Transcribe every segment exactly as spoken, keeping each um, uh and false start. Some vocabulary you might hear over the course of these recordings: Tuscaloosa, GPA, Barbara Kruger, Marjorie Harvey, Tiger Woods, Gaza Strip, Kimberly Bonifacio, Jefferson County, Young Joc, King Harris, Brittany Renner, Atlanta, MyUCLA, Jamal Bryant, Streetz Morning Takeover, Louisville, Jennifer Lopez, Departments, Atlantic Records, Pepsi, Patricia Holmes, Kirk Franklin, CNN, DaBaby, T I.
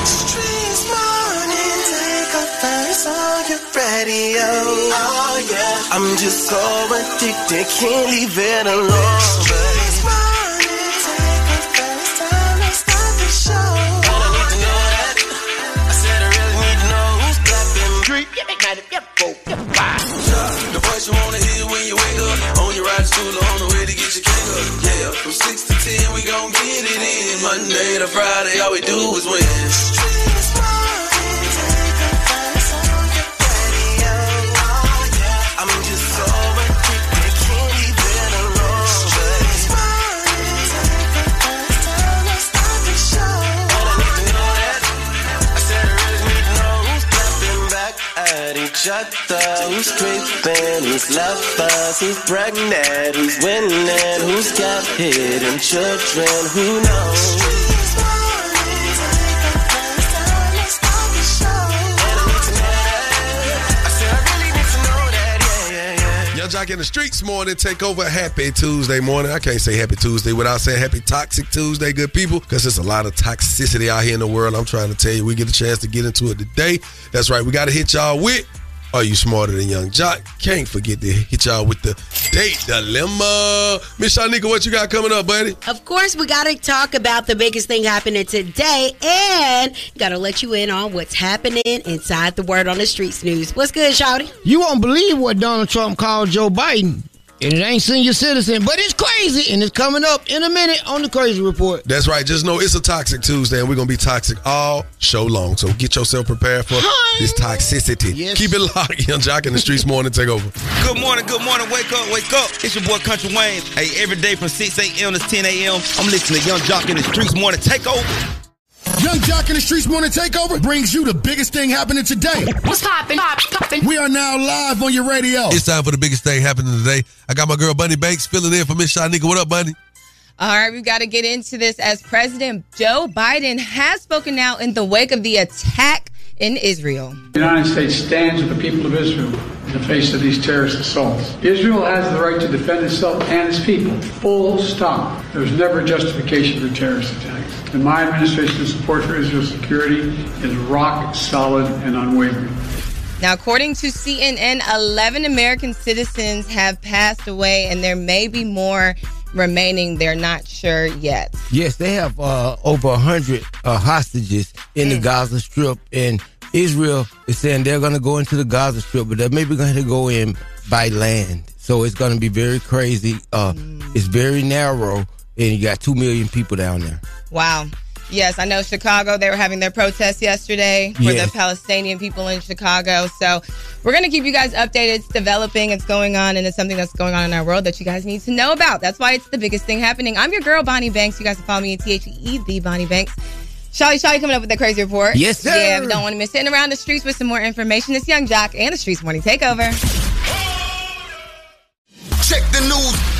Streetz Morning Takeover is on your radio. Oh yeah, I'm just so addicted, can't leave it alone. Streetz Morning Takeover, it's time to start the show. And I need to know that. I said I really need to know who's clapping. Drink, get me mad, get broke, get fired. The voice you wanna hear when you wake up. On your ride to school, on the way to get your cake up. Yeah, from six to ten, we gon' get it in. Monday to Friday, all we do is win. Who's creeping, who's lovers, who's pregnant, who's winning, who's got hidden children, who knows? Joc in the Streetz Morning Takeover. Happy Tuesday morning. I can't say happy Tuesday without saying happy Toxic Tuesday, good people, because there's a lot of toxicity out here in the world. I'm trying to tell you, we get a chance to get into it today. That's right. We got to hit y'all with, are you smarter than Young Joc? Can't forget to hit y'all with the date dilemma. Miss Shanika, what you got coming up, buddy? Of course, we got to talk about the biggest thing happening today, and got to let you in on what's happening inside the Word on the Streetz news. What's good, shawty? You won't believe what Donald Trump called Joe Biden. And it ain't senior citizen, but it's crazy, and it's coming up in a minute on the Crazy Report. That's right. Just know it's a Toxic Tuesday, and we're going to be toxic all show long. So get yourself prepared for Hi. this toxicity. Yes. Keep it locked. Young Joc in the Streetz Morning Takeover. Good morning, good morning. Wake up, wake up. It's your boy, Country Wayne. Hey, every day from six a.m. to ten a.m., I'm listening to Young Joc in the Streetz Morning Takeover. Young Joc in the Streetz Morning Takeover brings you the biggest thing happening today. What's poppin'? Poppin'? We are now live on your radio. It's time for the biggest thing happening today. I got my girl Bunny Banks filling in for Miss Shanika. What up, Bunny? All right, we've got to get into this as President Joe Biden has spoken out in the wake of the attack in Israel. The United States stands with the people of Israel in the face of these terrorist assaults. Israel has the right to defend itself and its people. Full stop. There's never justification for terrorist attacks. And my administration's support for Israel's security is rock solid and unwavering. Now, according to C N N, eleven American citizens have passed away, and there may be more remaining. They're not sure yet. Yes, they have uh, over one hundred uh, hostages in mm. the Gaza Strip, and Israel is saying they're going to go into the Gaza Strip, but they're maybe going to go in by land. So it's going to be very crazy. Uh, mm. It's very narrow. And you got two million people down there. Wow. Yes, I know Chicago, they were having their protests yesterday for yes. the Palestinian people in Chicago. So we're going to keep you guys updated. It's developing. It's going on. And it's something that's going on in our world that you guys need to know about. That's why it's the biggest thing happening. I'm your girl, Bonnie Banks. You guys can follow me at T H E E, the Bonnie Banks. Shawty, Shawty coming up with that Crazy Report. Yes, sir. Yeah, we don't want to miss hitting around the streets with some more information. It's Young Joc and the Streetz Morning Takeover. Check the news.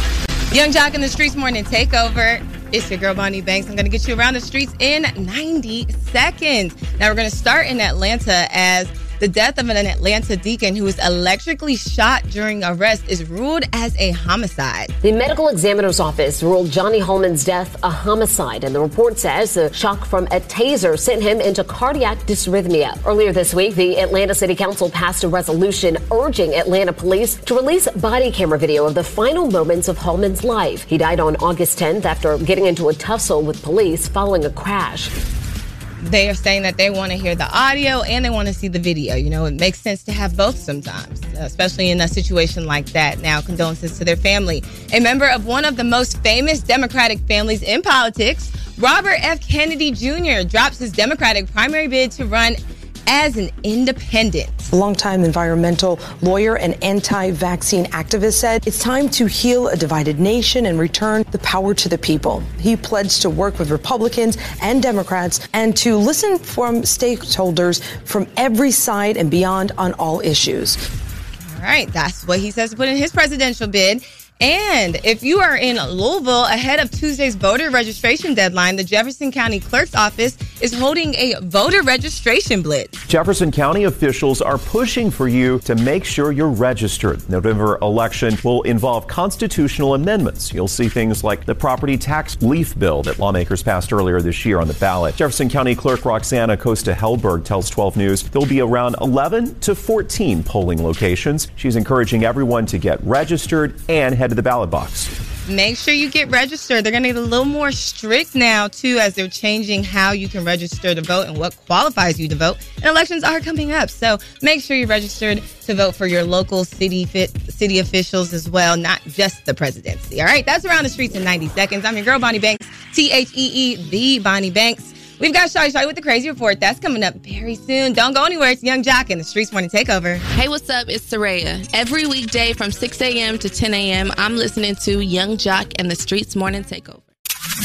Young Joc in the Streetz Morning Takeover. It's your girl, Bonnie Banks. I'm going to get you around the streets in ninety seconds. Now, we're going to start in Atlanta as the death of an Atlanta deacon who was electrically shot during arrest is ruled as a homicide. The medical examiner's office ruled Johnny Holman's death a homicide, and the report says the shock from a taser sent him into cardiac dysrhythmia. Earlier this week, the Atlanta City Council passed a resolution urging Atlanta police to release body camera video of the final moments of Holman's life. He died on August tenth after getting into a tussle with police following a crash. they are saying that they want to hear the audio and they want to see the video. You know, it makes sense to have both sometimes, especially in a situation like that. Now, condolences to their family. A member of one of the most famous Democratic families in politics, Robert F. Kennedy Junior drops his Democratic primary bid to run as an independent. A longtime environmental lawyer and anti-vaccine activist said it's time to heal a divided nation and return the power to the people. He pledged to work with Republicans and Democrats and to listen from stakeholders from every side and beyond on all issues. All right, that's what he says to put in his presidential bid. And if you are in Louisville, ahead of Tuesday's voter registration deadline, the Jefferson County Clerk's Office is holding a voter registration blitz. Jefferson County officials are pushing for you to make sure you're registered. The November election will involve constitutional amendments. You'll see things like the property tax relief bill that lawmakers passed earlier this year on the ballot. Jefferson County Clerk Roxanna Costa-Helberg tells twelve news there'll be around eleven to fourteen polling locations. She's encouraging everyone to get registered and head to the ballot box. Make sure you get registered. They're going to get a little more strict now, too, as they're changing how you can register to vote and what qualifies you to vote. And elections are coming up, so make sure you're registered to vote for your local city fit, city officials as well, not just the presidency. All right, that's Around the Streets in ninety seconds. I'm your girl, Bonnie Banks, T H E E, the Bonnie Banks. We've got Shawty Shawty with the Crazy Report. That's coming up very soon. Don't go anywhere. It's Young Joc and the Streetz Morning Takeover. Hey, what's up? It's Saraya. Every weekday from six a.m. to ten a.m., I'm listening to Young Joc and the Streetz Morning Takeover.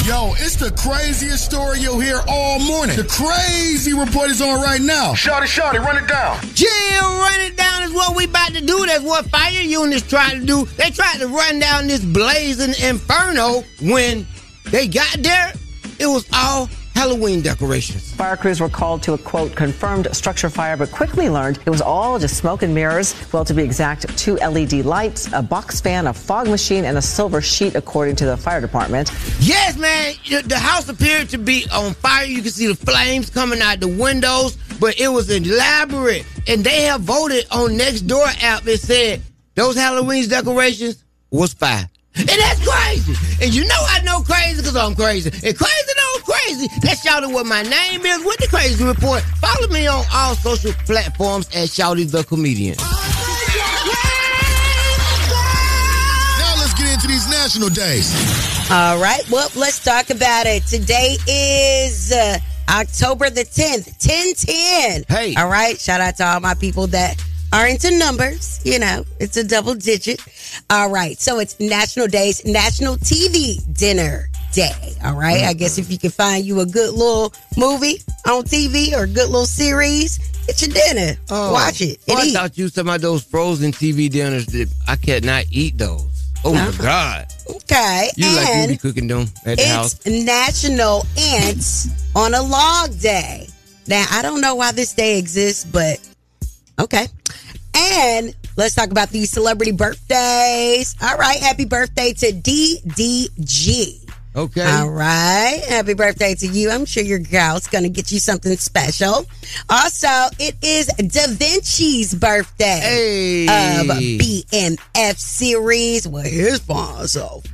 Yo, it's the craziest story you'll hear all morning. The Crazy Report is on right now. Shawty Shawty, run it down. Yeah, run it down is what we about to do. That's what fire units try to do. They tried to run down this blazing inferno. When they got there, it was all Halloween decorations. Fire crews were called to a, quote, confirmed structure fire, but quickly learned it was all just smoke and mirrors. Well, to be exact, two L E D lights, a box fan, a fog machine, and a silver sheet, according to the fire department. Yes, man, the house appeared to be on fire. You can see the flames coming out the windows, but it was elaborate. And they have voted on Nextdoor app that said those Halloween decorations was fire. And that's crazy. And you know I know crazy because I'm crazy. And crazy don't crazy. That's Shawty what my name is with the Crazy Report. Follow me on all social platforms at Shawty the Comedian. Now let's get into these national days. All right. Well, let's talk about it. Today is uh, October the tenth, ten ten. Hey. All right. Shout out to all my people that are into numbers. You know, it's a double digit. All right. So it's National Days, National T V Dinner Day. All right. I guess if you can find you a good little movie on T V or a good little series, get your dinner. Oh, watch it. Oh, I eat. Thought you were talking about those frozen T V dinners that I cannot eat those. Oh, uh-huh. My God. Okay. You and like you be cooking them at the it's house. It's National Ants on a Log Day. Now, I don't know why this day exists, but okay. And let's talk about these celebrity birthdays. All right. Happy birthday to D D G. Okay. All right. Happy birthday to you. I'm sure your girl's going to get you something special. Also, it is Da Vinci's birthday hey. of B M F series. Well, here's Bonzo.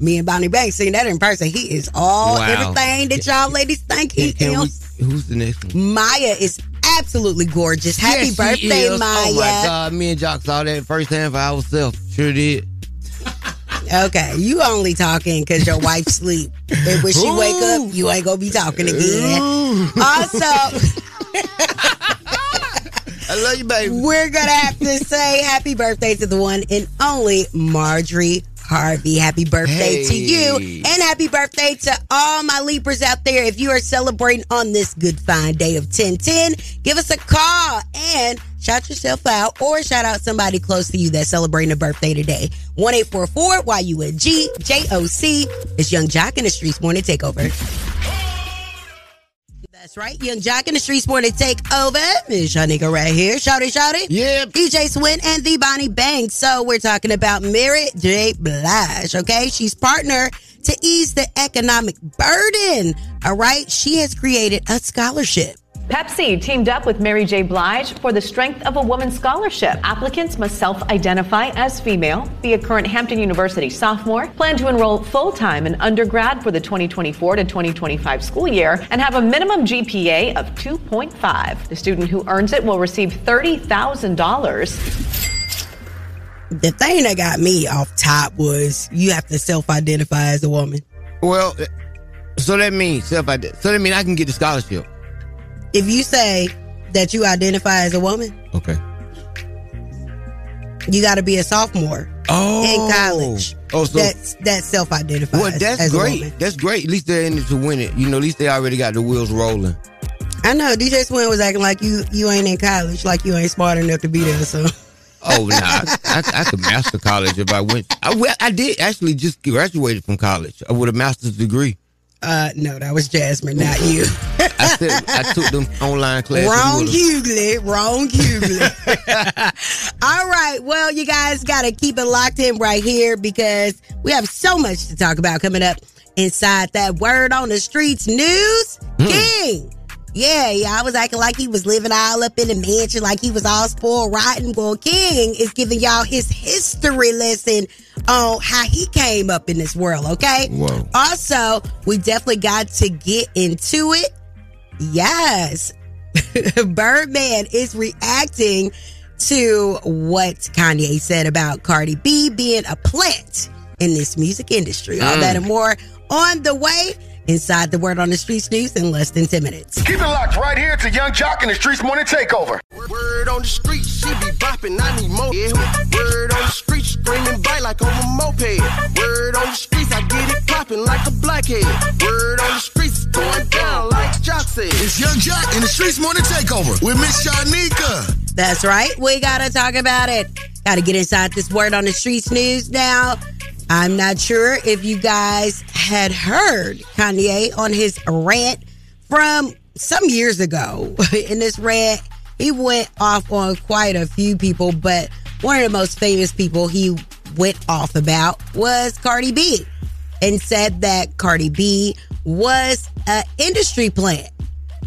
Me and Bonnie Banks seen that in person. He is all wow. everything that y'all ladies think he is. Who's the next one? Maya is absolutely gorgeous. Happy yes, birthday, Maya. Oh, my God. Me and Joc saw that firsthand for ourselves. Sure did. Okay. You only talking because your wife sleep. And when she Ooh. wake up, you ain't going to be talking again. Ooh. Also, I love you, baby. We're going to have to say happy birthday to the one and only Marjorie Harvey. Happy birthday hey. to you. And happy birthday to all my Leapers out there. If you are celebrating on this good fine day of ten ten, give us a call and shout yourself out or shout out somebody close to you that's celebrating a birthday today. one eight four four Y U N G J O C. It's Young Joc and the Streetz Morning Takeover. That's right. Young Joc and the Streetz Morning Takeover. Miss your nigga right here. Shawty Shawty. Yep. D J Swin and the Bonnie Banks. So we're talking about Mary J. Blige, okay? She's partner to ease the economic burden, all right? She has created a scholarship Pepsi teamed up with Mary J. Blige for the Strength of a Woman scholarship. Applicants must self-identify as female, be a current Hampton University sophomore, plan to enroll full-time in undergrad for the twenty twenty-four to twenty twenty-five school year, and have a minimum G P A of two point five. The student who earns it will receive thirty thousand dollars. The thing that got me off top was you have to self-identify as a woman. Well, so that means self-identify. So that means I can get the scholarship. If you say that you identify as a woman, okay, you got to be a sophomore oh. in college. Oh, so that's that self-identifies. Well, that's as great. A woman. That's great. At least they're in it to win it. You know, at least they already got the wheels rolling. I know D J Swin was acting like you you ain't in college, like you ain't smart enough to be there. So, oh no, nah, I, I could master college if I went. I, well, I did actually just graduated from college with a master's degree. Uh, no, that was Jasmine, not you. I said I took them online classes. Wrong Hughley, wrong Hughley. All right, well, you guys got to keep it locked in right here because we have so much to talk about coming up inside that Word on the Streets news. Mm. King. Yeah, yeah, I was acting like he was living all up in the mansion, like he was all spoiled rotten. Well, King is giving y'all his history lesson on how he came up in this world, okay? Whoa. Also, we definitely got to get into it. Yes. Birdman is reacting to what Kanye said about Cardi B being a plant in this music industry. Mm. All that and more on the way. Inside the Word on the Streets news in less than ten minutes. Keep it locked right here to Young Joc and the Streetz Morning Takeover. Word on the Streets, she be bopping, I need more. Yeah. Word on the Streets, screaming bite like on a moped. Word on the Streets, I get it popping like a blackhead. Word on the Streets, going down like Joc said. It's Young Joc and the Streetz Morning Takeover with Miss Shanika. That's right, we gotta talk about it. Gotta get inside this Word on the Streets news now. I'm not sure if you guys had heard Kanye on his rant from some years ago. In this rant, he went off on quite a few people, but one of the most famous people he went off about was Cardi B, and said that Cardi B was an industry plant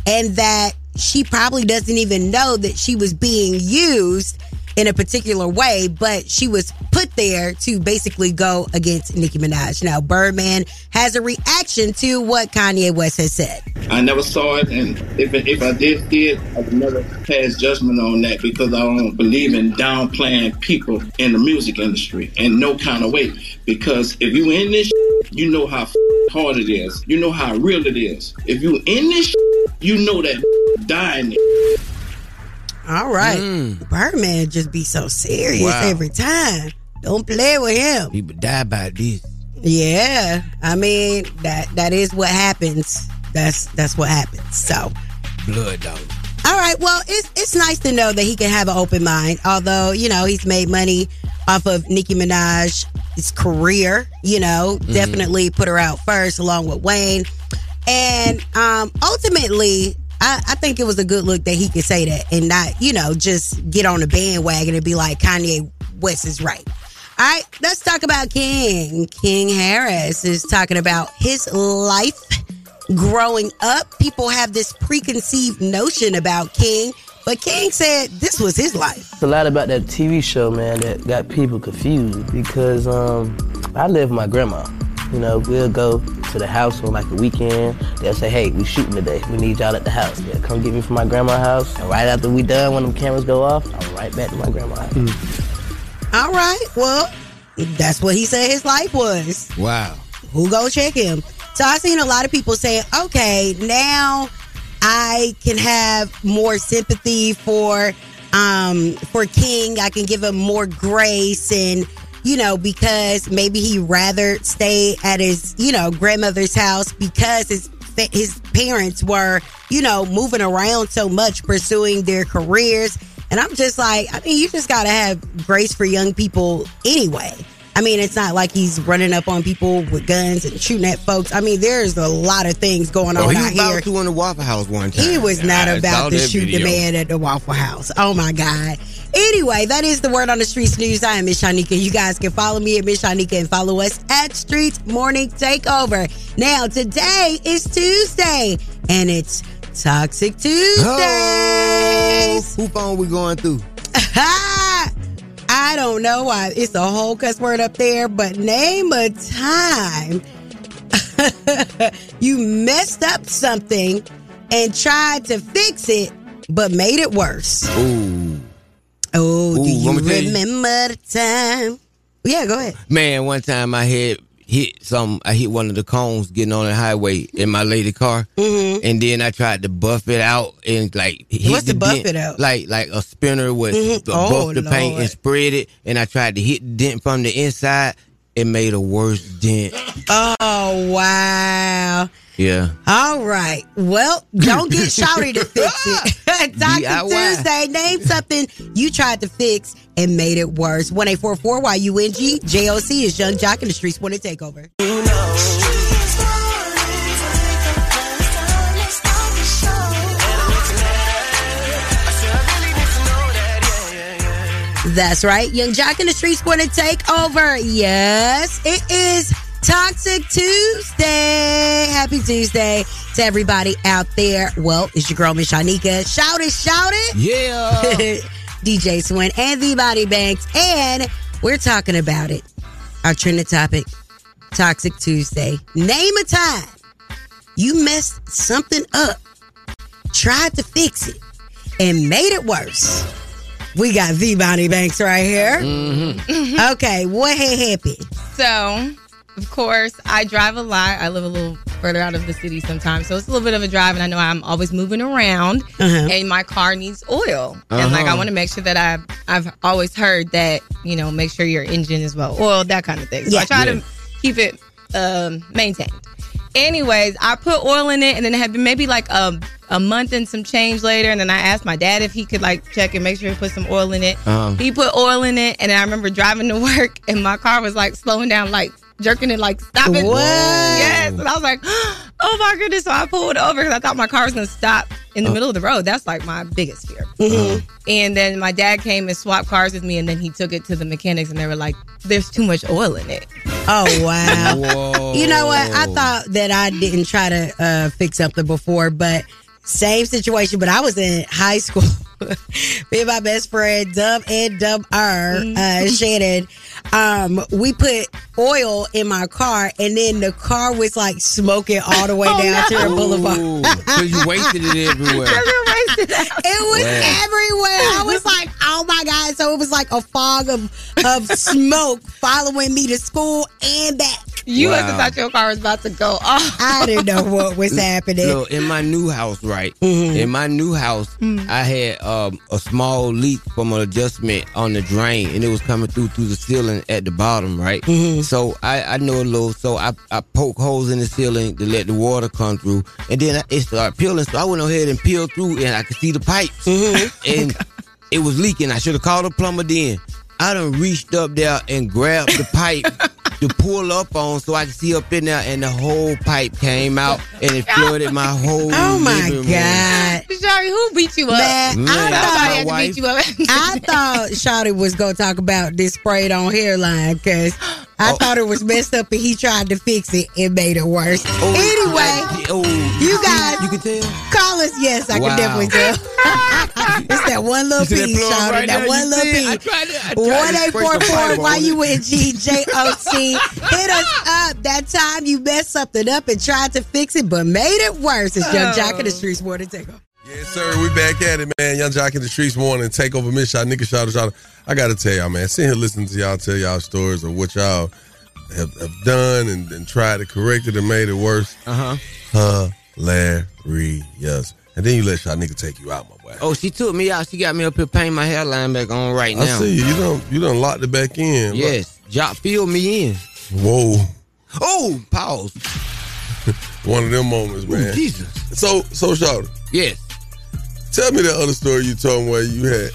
and that she probably doesn't even know that she was being used in a particular way, but she was put there to basically go against Nicki Minaj. Now, Birdman has a reaction to what Kanye West has said. I never saw it, and if if I did see it, I would never pass judgment on that because I don't believe in downplaying people in the music industry in no kind of way. Because if you in this, you know how hard it is. You know how real it is. If you in this, you know that dying. All right. Mm. Birdman just be so serious wow. every time. Don't play with him. People die by this. Yeah. I mean, that that is what happens. That's that's what happens. So blood dog. All right. Well, it's it's nice to know that he can have an open mind. Although, you know, he's made money off of Nicki Minaj's career, you know, mm-hmm. definitely put her out first along with Wayne. And um, ultimately I, I think it was a good look that he could say that and not, you know, just get on the bandwagon and be like, Kanye West is right. All right, let's talk about King. King Harris is talking about his life growing up. People have this preconceived notion about King, but King said this was his life. It's a lot about that T V show, man, that got people confused because um, I live with my grandma. You know, we'll go to the house on like a weekend. They'll say, hey, we shooting today. We need y'all at the house. They'll come get me from my grandma's house. And right after we done, when them cameras go off, I'm right back to my grandma's house. Mm. All right. Well, that's what he said his life was. Wow. Who go check him? So I've seen a lot of people saying, okay, now I can have more sympathy for, um, for King. I can give him more grace and, you know, because maybe he rather stay at his, you know, grandmother's house because his his parents were, you know, moving around so much, pursuing their careers. And I'm just like, I mean, you just got to have grace for young people anyway. I mean, it's not like he's running up on people with guns and shooting at folks. I mean, there's a lot of things going on out here. He was about to in the Waffle House one time. He was not about to shoot the man at the Waffle House. Oh, my God. Anyway, that is the Word on the Streets news. I am Miss Shanika. You guys can follow me at Miss Shanika and follow us at Streetz Morning Takeover. Now, today is Tuesday, and it's Toxic Tuesdays. Oh, who phone we going through? I don't know why. It's a whole cuss word up there, but name a time you messed up something and tried to fix it, but made it worse. Ooh. Oh, Ooh, do you remember you? the time? Yeah, go ahead. Man, one time I had hit some. I hit one of the cones getting on the highway in my lady car, mm-hmm. and then I tried to buff it out and like hit What's the, the buff dent, it out? Like like a spinner would mm-hmm. buff oh, the Lord. paint and spread it, and I tried to hit the dent from the inside. It made a worse dent. Oh wow. Yeah. All right. Well, don't get shouty to fix it. Doctor Tuesday, name something you tried to fix and made it worse. one eight four four Y U N G J O C is Young Joc in the Streetz Morning Takeover. You know. That's right. Young Joc in the Streetz Morning Takeover. Yes, it is Toxic Tuesday. Happy Tuesday to everybody out there. Well, it's your girl, Miss Shanika. Shout it, shout it. Yeah. D J Swin and the Body Banks. And we're talking about it. Our trending topic, Toxic Tuesday. Name a time you messed something up, tried to fix it, and made it worse. We got the Bonnie Banks right here. Mm-hmm. Mm-hmm. Okay, what happened? So, of course, I drive a lot. I live a little further out of the city sometimes, so it's a little bit of a drive, and I know I'm always moving around, uh-huh. and my car needs oil. Uh-huh. And, like, I want to make sure that I've, I've always heard that, you know, make sure your engine is well oiled, that kind of thing. So yeah. I try yeah. to keep it um, maintained. Anyways, I put oil in it, and then it had been maybe like a, a month and some change later, and then I asked my dad if he could like check and make sure he put some oil in it. Um, he put oil in it, and then I remember driving to work, and my car was like slowing down, like jerking and like stopping. Whoa. Yes, and I was like, oh my goodness. So I pulled over because I thought my car was going to stop in the uh, middle of the road. That's like my biggest fear. Mm-hmm. And then my dad came and swapped cars with me, and then he took it to the mechanics, and they were like, there's too much oil in it. Oh, wow. Whoa. You know what? I thought that I didn't try to uh, fix something before, but same situation. But I was in high school. Me and my best friend, Dumb and Dumb R, uh, Shannon, um, we put oil in my car, and then the car was like smoking all the way oh, down no. to the boulevard. So you wasted it everywhere. I wasted it. It was wow. everywhere. I was like, oh my God. So it was like a fog of, of smoke following me to school and back. You wow. must have thought your car was about to go off. I didn't know what was happening. So in my new house, right? Mm-hmm. In my new house, mm-hmm. I had um, a small leak from an adjustment on the drain, and it was coming through through the ceiling at the bottom, right? Mm-hmm. So I, I know a little, so I, I poke holes in the ceiling to let the water come through, and then it started peeling, so I went ahead and peeled through, and I could see the pipes, mm-hmm. and it was leaking. I should have called a plumber then. I done reached up there and grabbed the pipe to pull up on so I could see up in there, and the whole pipe came out, and it flooded my whole Oh, my God. Shawty, who beat you up? Man, Man, I, I, thought thought beat you up. I thought Shawty was going to talk about this sprayed on hairline, because I oh. thought it was messed up, and he tried to fix it and made it worse. Oh, anyway, oh, you guys, you can tell. Call us. Yes, I wow. can definitely tell. It's that one little piece, Shawty. Right that now, one little piece. one eight four four Y U N G J O C Hit us up. That time you messed something up and tried to fix it, but made it worse. It's Young Joc in the Streetz Morning Takeover. Yes, sir. We back at it, man. Young Joc in the Streetz Morning Takeover. Miss y'all, nigga, shout out. I got to tell y'all, man, sitting here listening to y'all tell y'all stories of what y'all have, have done and, and tried to correct it and made it worse. Uh-huh. Hilarious. And then you let y'all nigga take you out, my boy. Oh, she took me out. She got me up here painting my hairline back on right now. I see you. You done, you done locked it back in. Yes. Joc filled me in. Whoa. Oh, pause. One of them moments, man. Ooh, Jesus. So, so shorty. Yes. Tell me the other story you told me where you had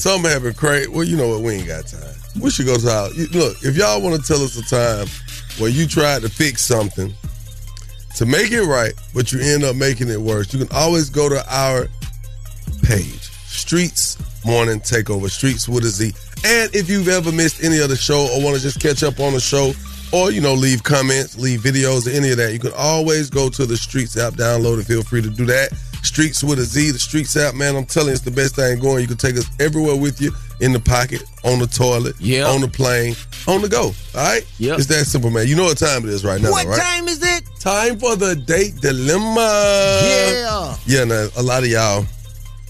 something happened crazy. Well, you know what? We ain't got time. We should go to our... Look, if y'all want to tell us a time where you tried to fix something to make it right, but you end up making it worse, you can always go to our page, Streetz Morning Takeover, Streetz with a Z. And if you've ever missed any other show or want to just catch up on the show, or, you know, leave comments, leave videos, or any of that, you can always go to the Streetz app, download it, feel free to do that. Streetz with a Z, the Streetz app, man. I'm telling you, it's the best thing going. You can take us everywhere with you, in the pocket, on the toilet, yep. on the plane, on the go. All right? Yep. It's that simple, man. You know what time it is right now, what right? What time is it? Time for the date dilemma. Yeah. Yeah, now, a lot of y'all,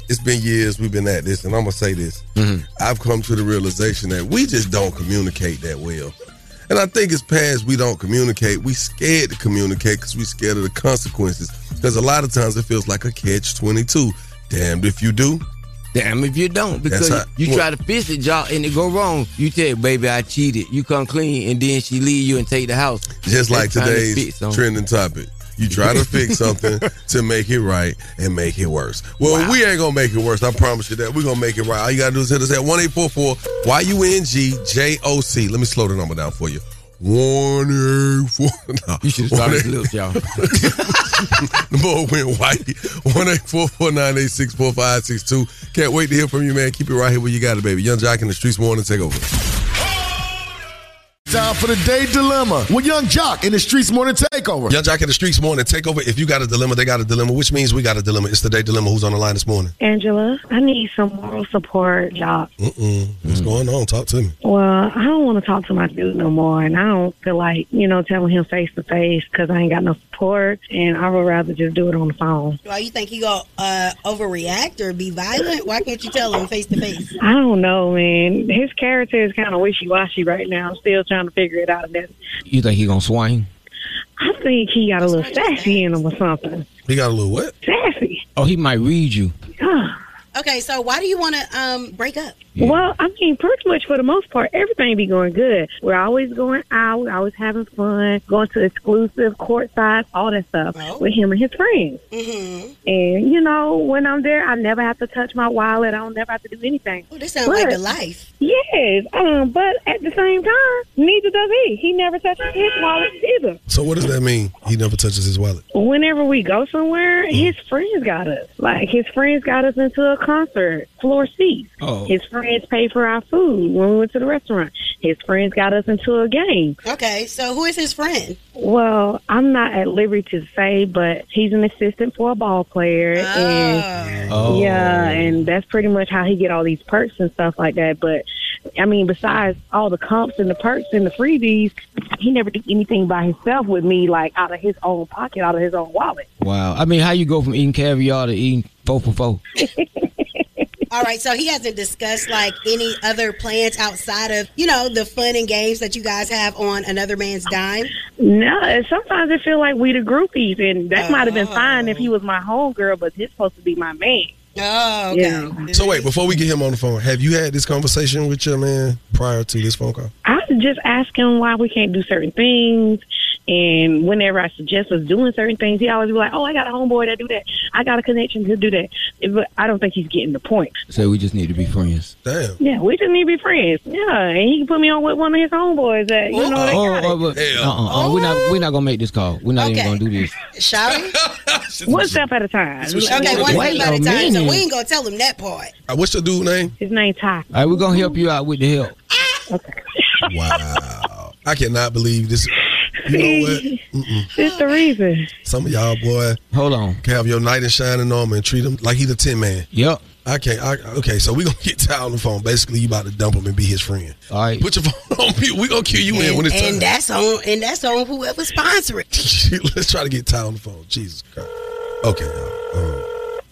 it's been years we've been at this, and I'm going to say this. Mm-hmm. I've come to the realization that we just don't communicate that well. And I think it's past we don't communicate. We scared to communicate because we scared of the consequences. Because a lot of times it feels like a catch twenty-two. Damned if you do. Damn if you don't. Because how, you, you try to fix it, y'all, and it go wrong. You tell baby, I cheated. You come clean, and then she leave you and take the house. Just That's like today's to trending topic. You try to fix something to make it right and make it worse. Well, wow. we ain't going to make it worse. I promise you that. We're going to make it right. All you got to do is hit us at one eight four four Y U N G J O C. Let me slow the number down for you. one eight four No, you should start his lips, y'all. The boy went white. one eight four four nine eight six four five six two. Can't wait to hear from you, man. Keep it right here where you got it, baby. Young Joc in the Streetz Morning Takeover. Time for the Day Dilemma with Young Joc in the Streetz Morning Takeover. Young Joc in the Streetz Morning Takeover. If you got a dilemma, they got a dilemma, which means we got a dilemma. It's the Day Dilemma. Who's on the line this morning? Angela, I need some moral support, Joc. Mm-mm. What's going on? Talk to me. Well, I don't want to talk to my dude no more, and I don't feel like, you know, telling him face to face because I ain't got no support, and I would rather just do it on the phone. Why, you think he gonna uh, overreact or be violent? Why can't you tell him face to face? I don't know, man. His character is kind of wishy-washy right now. I'm still trying trying to figure it out. You think he gonna swing? I think he got a little sassy in him or something. He got a little what? Sassy. Oh, he might read you. Okay, so why do you want to um, break up? Yeah. Well, I mean, pretty much for the most part, everything be going good. We're always going out. We're always having fun, going to exclusive court sides, all that stuff oh. with him and his friends. Mm-hmm. And, you know, when I'm there, I never have to touch my wallet. I don't never have to do anything. Oh, this sounds like the life. Yes, um, but at the same time, neither does he. He never touches his wallet either. So what does that mean, he never touches his wallet? Whenever we go somewhere, mm. his friends got us. Like, his friends got us into a concert, floor seats. Oh. His friends paid for our food when we went to the restaurant. His friends got us into a game. Okay, so who is his friend? Well, I'm not at liberty to say, but he's an assistant for a ball player. Oh. And, oh. yeah, and that's pretty much how he get all these perks and stuff like that. But, I mean, besides all the comps and the perks and the freebies, he never did anything by himself with me, like out of his own pocket, out of his own wallet. Wow. I mean, how you go from eating caviar to eating four for four? All right, so he hasn't discussed, like, any other plans outside of, you know, the fun and games that you guys have on another man's dime? No, sometimes it feels like we the groupies, and that oh. might have been fine if he was my homegirl, but he's supposed to be my man. Oh, okay. Yeah. So, wait, before we get him on the phone, have you had this conversation with your man prior to this phone call? I just asked him why we can't do certain things. And whenever I suggest us doing certain things, he always be like, oh, I got a homeboy that do that. I got a connection to do that. But I don't think he's getting the point. So we just need to be friends. Damn. Yeah, we just need to be friends. Yeah, and he can put me on with one of his homeboys that, you know, uh, they got oh, oh, it. Uh-uh, uh-uh. Oh. We're not, we're not going to make this call. We're not okay. even going to do this. Shall we? One step at a time. Okay, one Wait step at a time. So we ain't going to tell him that part. Right, what's your dude's name? His name's Ty. All right, we're going to help you out with the help. Okay. Wow. I cannot believe this. You know what? Mm-mm. It's the reason. Some of y'all, boy. Hold on. Can have your knight in shining armor and treat him like he the tin man. Yep. I can't. I, okay, so we going to get Ty on the phone. Basically, you about to dump him and be his friend. All right. Put your phone on mute. We going to cue you and, in when it's and time. That's on, and that's on whoever's sponsoring. Let's try to get Ty on the phone. Jesus Christ. Okay. Um,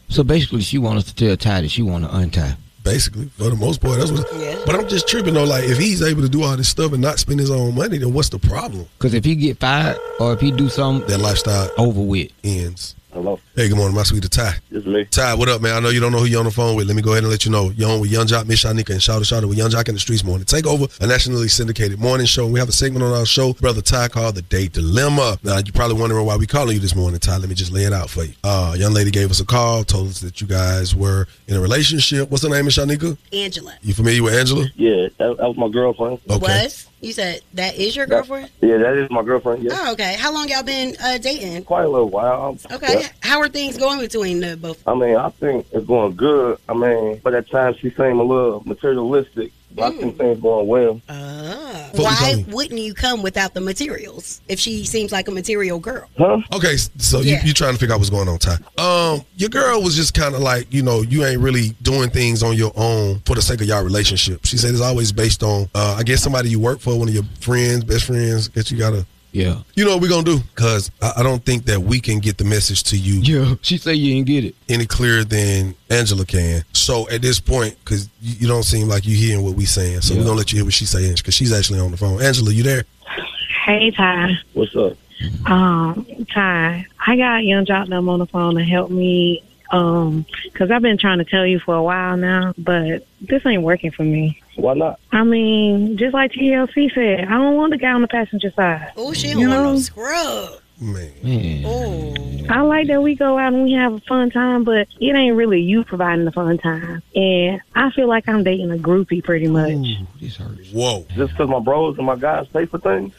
so basically, she want us to tell Ty that she want to untie. Basically, for the most part, that's what. Yeah. But I'm just tripping though. Like, if he's able to do all this stuff and not spend his own money, then what's the problem? Because if he get fired or if he do something, that lifestyle over with ends. Hello. Hey, good morning, my sweetie Ty. It's me. Ty, what up, man? I know you don't know who you're on the phone with. Let me go ahead and let you know. You're on with Young Joc, Miss Shanika, and Shouta Shouta with Young Joc in the Streetz Morning Takeover, a nationally syndicated morning show. We have a segment on our show, Brother Ty, called The Day Dilemma. Now, you're probably wondering why we calling you this morning, Ty. Let me just lay it out for you. Uh, young lady gave us a call, told us that you guys were in a relationship. What's her name, Miss Shanika? Angela. You familiar with Angela? Yeah, that, that was my girlfriend. Okay. Was? You said that is your girlfriend? That, yeah, that is my girlfriend, yeah. Oh, okay. How long y'all been uh, dating? Quite a little while. Okay. Yeah. How are things going between the both? I mean, I think it's going good. I mean, by that time she seemed a little materialistic. lots of things going well. Uh, why wouldn't you come without the materials if she seems like a material girl? Huh? Okay, so yeah. you, you're trying to figure out what's going on, Ty. Um, your girl was just kind of like, you know, you ain't really doing things on your own for the sake of y'all relationship. She said it's always based on, uh, I guess, somebody you work for, one of your friends, best friends, that you got to. Yeah. You know what we're going to do? Because I, I don't think that we can get the message to you. Yeah. She say you didn't get it any clearer than Angela can. So at this point, because you, you don't seem like you hearing what we saying. So yeah. we're going to let you hear what she's saying because she's actually on the phone. Angela, you there? Hey, Ty. What's up? Um, Ty, I got Young Joc them on the phone to help me um, because I've been trying to tell you for a while now, but this ain't working for me. Why not? I mean, just like T L C said, I don't want the guy on the passenger side. Oh, she don't you want know? No scrub. Man. Oh. I like that we go out and we have a fun time, but it ain't really you providing the fun time. And I feel like I'm dating a groupie pretty much. Ooh, this hurts. Whoa. Just because my bros and my guys pay for things?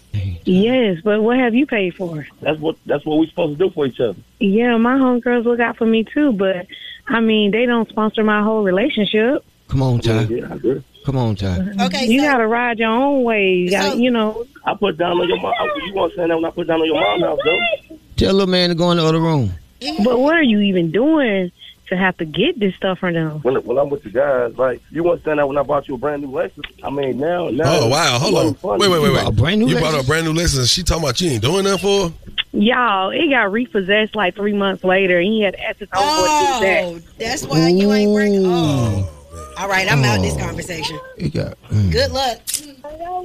Yes, but what have you paid for? That's what that's what we supposed to do for each other. Yeah, my homegirls look out for me too, but I mean, they don't sponsor my whole relationship. Come on, Ty. Yeah, I agree. Come on, Ty. Okay, you so, gotta ride your own way. You, gotta, so, you know. I put down on your mom. You want to say that when I put down on your mom's house, though? Tell little man to go in the other room. But what are you even doing to have to get this stuff right now? When, when I'm with the guys, like, you want to stand out when I bought you a brand new Lexus? I mean, now, now. Oh, wow. Hold on. Funny. Wait, wait, wait, wait. You, brand new you bought a brand new Lexus and she talking about you ain't doing that for her? Y'all, it got repossessed like three months later and he had assets on what he did. Oh, that's why you ain't working. Oh. All right, I'm oh. out of this conversation. You got, mm. Good luck.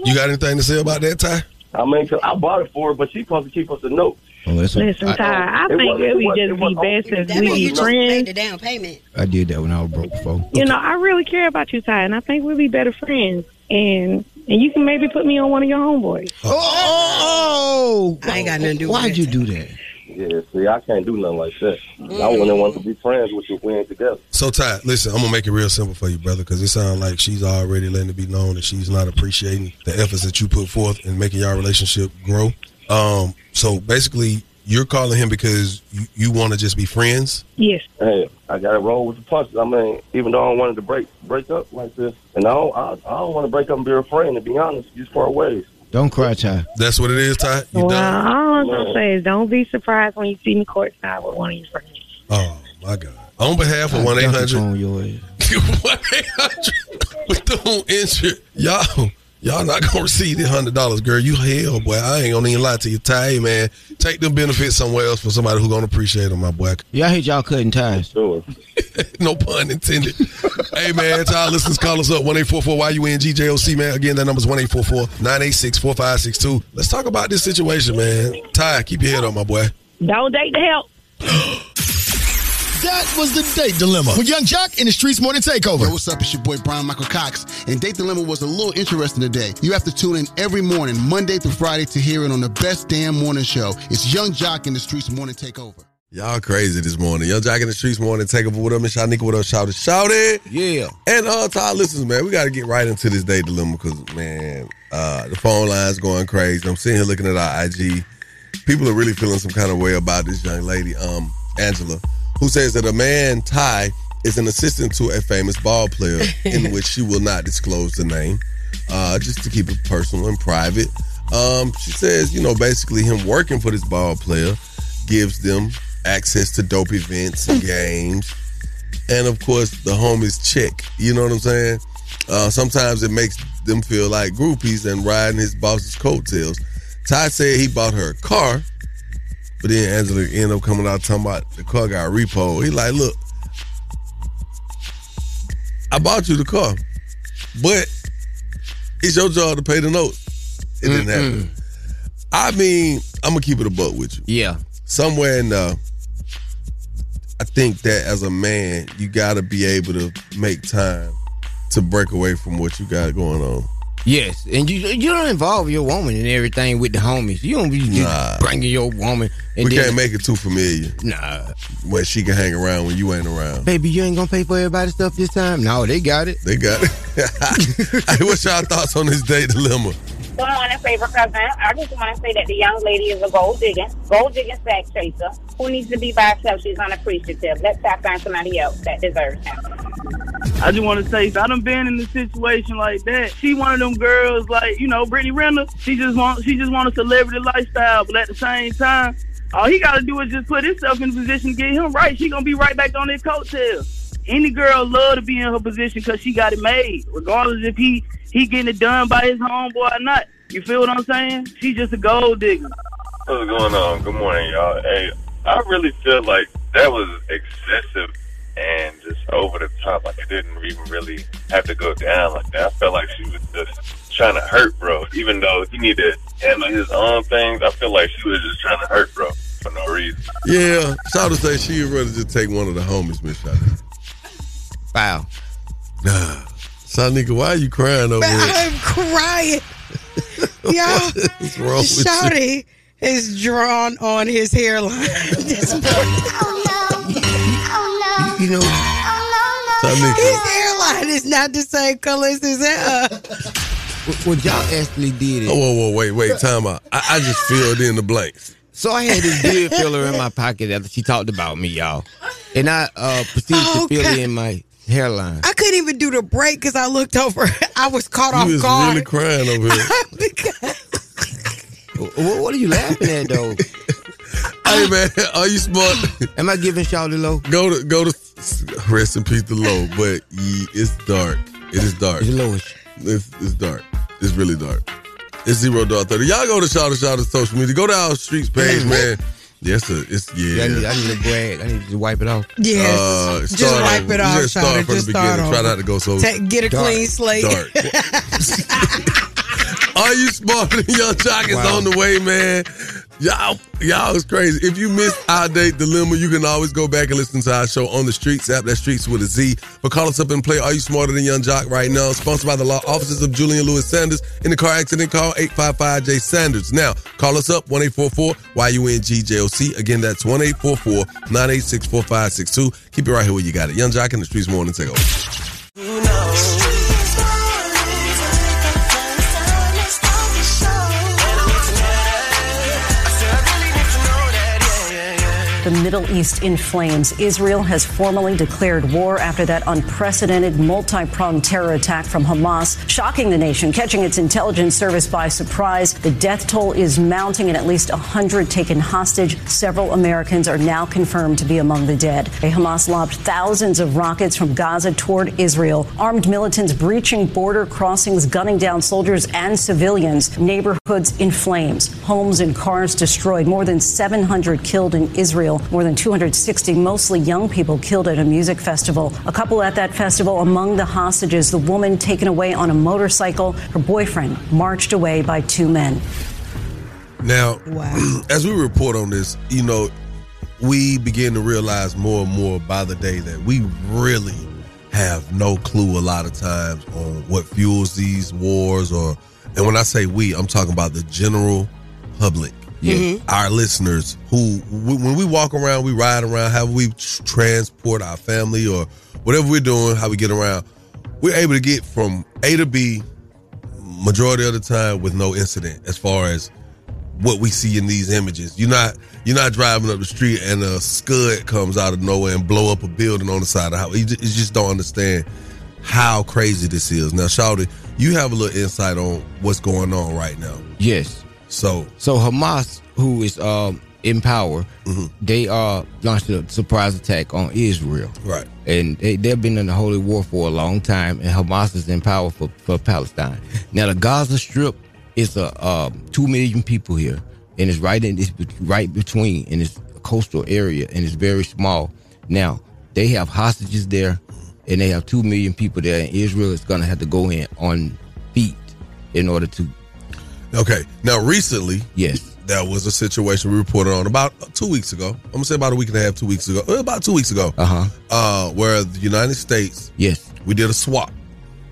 You got anything to say about that, Ty? I mean, cause I bought it for her, but she's supposed to keep us a note. Oh, listen, listen, Ty, I, I think it, it would just be best if we be friends. Paid the down payment. I did that when I was broke before. You okay. know, I really care about you, Ty, and I think we'll be better friends. And and you can maybe put me on one of your homeboys. Oh, oh, oh. I ain't got nothing to do Why'd with that. Why'd you do that? Yeah, see, I can't do nothing like that. I wouldn't want to be friends with you if we ain't together. So, Ty, listen, I'm going to make it real simple for you, brother, because it sounds like she's already letting it be known that she's not appreciating the efforts that you put forth in making your relationship grow. Um, so, basically, you're calling him because you, you want to just be friends? Yes. Hey, I got to roll with the punches. I mean, even though I don't want to break break up like this, and I don't, I, I don't want to break up and be a friend, to be honest, just part ways. Don't cry, Ty. That's what it is, Ty. You well, done? All I'm going to say is don't be surprised when you see me courtside with one of your friends. Oh, my God. On behalf of one eight hundred one eight hundred with the whole injured. Y'all, y'all not going to receive the one hundred dollars, girl. You hell, boy. I ain't going to even lie to you, Ty. Hey, man, take them benefits somewhere else for somebody who's going to appreciate them, my boy. Yeah, I hate y'all cutting ties. Sure. No pun intended. Hey, man, to our listeners, call us up. one eight four four Y U N G J O C, man. Again, that number's one eight four four nine eight six four five six two. Let's talk about this situation, man. Ty, keep your head up, my boy. Don't date the help. That was the date dilemma with Young Joc in the Streetz Morning Takeover. Yo, what's up? It's your boy Brian Michael Cox, and date dilemma was a little interesting today. You have to tune in every morning, Monday through Friday, to hear it on the best damn morning show. It's Young Joc in the Streetz Morning Takeover. Y'all crazy this morning. Young Joc in the Streetz Morning Takeover. What up, Miss Shanika? What up, Shouty? Shouty? Yeah. And uh, to our listeners, man, we got to get right into this day dilemma because, man, uh, the phone line's going crazy. I'm sitting here looking at our I G. People are really feeling some kind of way about this young lady, um, Angela, who says that a man, Ty, is an assistant to a famous ball player in which she will not disclose the name uh, just to keep it personal and private. Um, she says, you know, basically him working for this ball player gives them access to dope events and games, and of course the homies check, you know what I'm saying? Uh, sometimes it makes them feel like groupies and riding his boss's coattails. Ty said he bought her a car, but then Angela ended up coming out talking about the car got repoed. He like, look, I bought you the car, but it's your job to pay the notes. It didn't Mm-mm. happen. I mean, I'm gonna keep it a buck with you. Yeah. Somewhere in the I think that as a man, you got to be able to make time to break away from what you got going on. Yes, and you you don't involve your woman in everything with the homies. You don't be just nah. bringing your woman. And we then, can't make it too familiar. Nah. Where she can hang around when you ain't around. Baby, you ain't going to pay for everybody's stuff this time? No, they got it. They got it. Hey, what's y'all thoughts on this date dilemma? So I want to say, because I just want to say that the young lady is a gold digger, gold digger sack chaser, who needs to be by herself. She's unappreciative. Let's tap on somebody else that deserves it. I just want to say, I done been in a situation like that. She one of them girls, like, you know, Brittany Renner. She just want, she just want a celebrity lifestyle, but at the same time, all he got to do is just put himself in a position to get him right. She gonna be right back on his coattails. Any girl love to be in her position because she got it made, regardless if he he getting it done by his homeboy or not. You feel what I'm saying? She just a gold digger. What's going on? Good morning, y'all. Hey, I really feel like that was excessive and just over the top. Like, it didn't even really have to go down like that. I felt like she was just trying to hurt, bro. Even though he needed to handle his own things, I feel like she was just trying to hurt, bro, for no reason. Yeah, shout out to say she'd rather just take one of the homies, Miss Shawty. Wow. Nah. Shanika, why are you crying over here? I'm crying. Y'all, Shawty is drawn on his hairline this morning. Oh, no. Oh, no. You know, oh, no, no. His hairline is not the same color as his hair. What, what y'all actually did. Oh, whoa, whoa, wait, wait, time out. I, I just filled in the blanks. So I had this beard filler in my pocket after she talked about me, y'all. And I uh, proceeded oh, to fill God. in my hairline. I couldn't even do the break because I looked over. I was caught you off was guard. You was really crying over here. What, what are you laughing at, though? Hey, man, are you smart? Am I giving Shawty low? Go to, go to, rest in peace to low, but yeah, it's dark. It is dark. It's lowish. It's, it's dark. It's really dark. It's zero dark thirty. Y'all go to Shawty Shawty's social media. Go to our Streetz page, man. Yes, sir. It's, yeah. yeah I, need, I need to brag. I need to wipe it off. Yes. Uh, just wipe over. it off, just start Shawty. From just the start over. Try not to go so Ta- Get a dark. clean slate. Dark. Are you smart? Young Joc is wow. on the way, man. Y'all, y'all is crazy. If you missed our date dilemma, you can always go back and listen to our show on the Streetz app. That's Streetz with a Z. But call us up and play Are You Smarter Than Young Joc right now. Sponsored by the law offices of Julian Lewis Sanders. In the car accident, call eight five five J Sanders. Now, call us up, one eight four four Y U N G J O C. Again, that's one eight four four nine eight six four five six two. Keep it right here where you got it. Young Joc and the Streetz Morning Takeover. You know. The Middle East in flames. Israel has formally declared war after that unprecedented multi-pronged terror attack from Hamas, shocking the nation, catching its intelligence service by surprise. The death toll is mounting and at least one hundred taken hostage. Several Americans are now confirmed to be among the dead. Hamas lobbed thousands of rockets from Gaza toward Israel. Armed militants breaching border crossings, gunning down soldiers and civilians. Neighborhoods in flames. Homes and cars destroyed. More than seven hundred killed in Israel. More than two hundred sixty, mostly young people, killed at a music festival. A couple at that festival among the hostages, the woman taken away on a motorcycle, her boyfriend marched away by two men. Now, wow. as we report on this, you know, we begin to realize more and more by the day that we really have no clue a lot of times on what fuels these wars. Or, and when I say we, I'm talking about the general public. Yeah. Mm-hmm. Our listeners who, we, when we walk around, we ride around, how we transport our family or whatever we're doing, how we get around, we're able to get from A to B majority of the time with no incident as far as what we see in these images. You're not you're not driving up the street and a scud comes out of nowhere and blow up a building on the side of the house. You just, you just don't understand how crazy this is. Now, Shawty, you have a little insight on what's going on right now. Yes. So, so Hamas, who is um, in power, mm-hmm. they uh, launched a surprise attack on Israel. Right. And they, they've been in the holy war for a long time, and Hamas is in power for, for Palestine. Now, the Gaza Strip is a uh, two million people here, and it's right in it's right between, and it's a coastal area, and it's very small. Now, they have hostages there, and they have two million people there, and Israel is going to have to go in on feet in order to. Okay. Now, recently, yes, that was a situation we reported on about two weeks ago. I'm gonna say about a week and a half, two weeks ago, about two weeks ago. Uh-huh. Uh, where the United States, yes, we did a swap.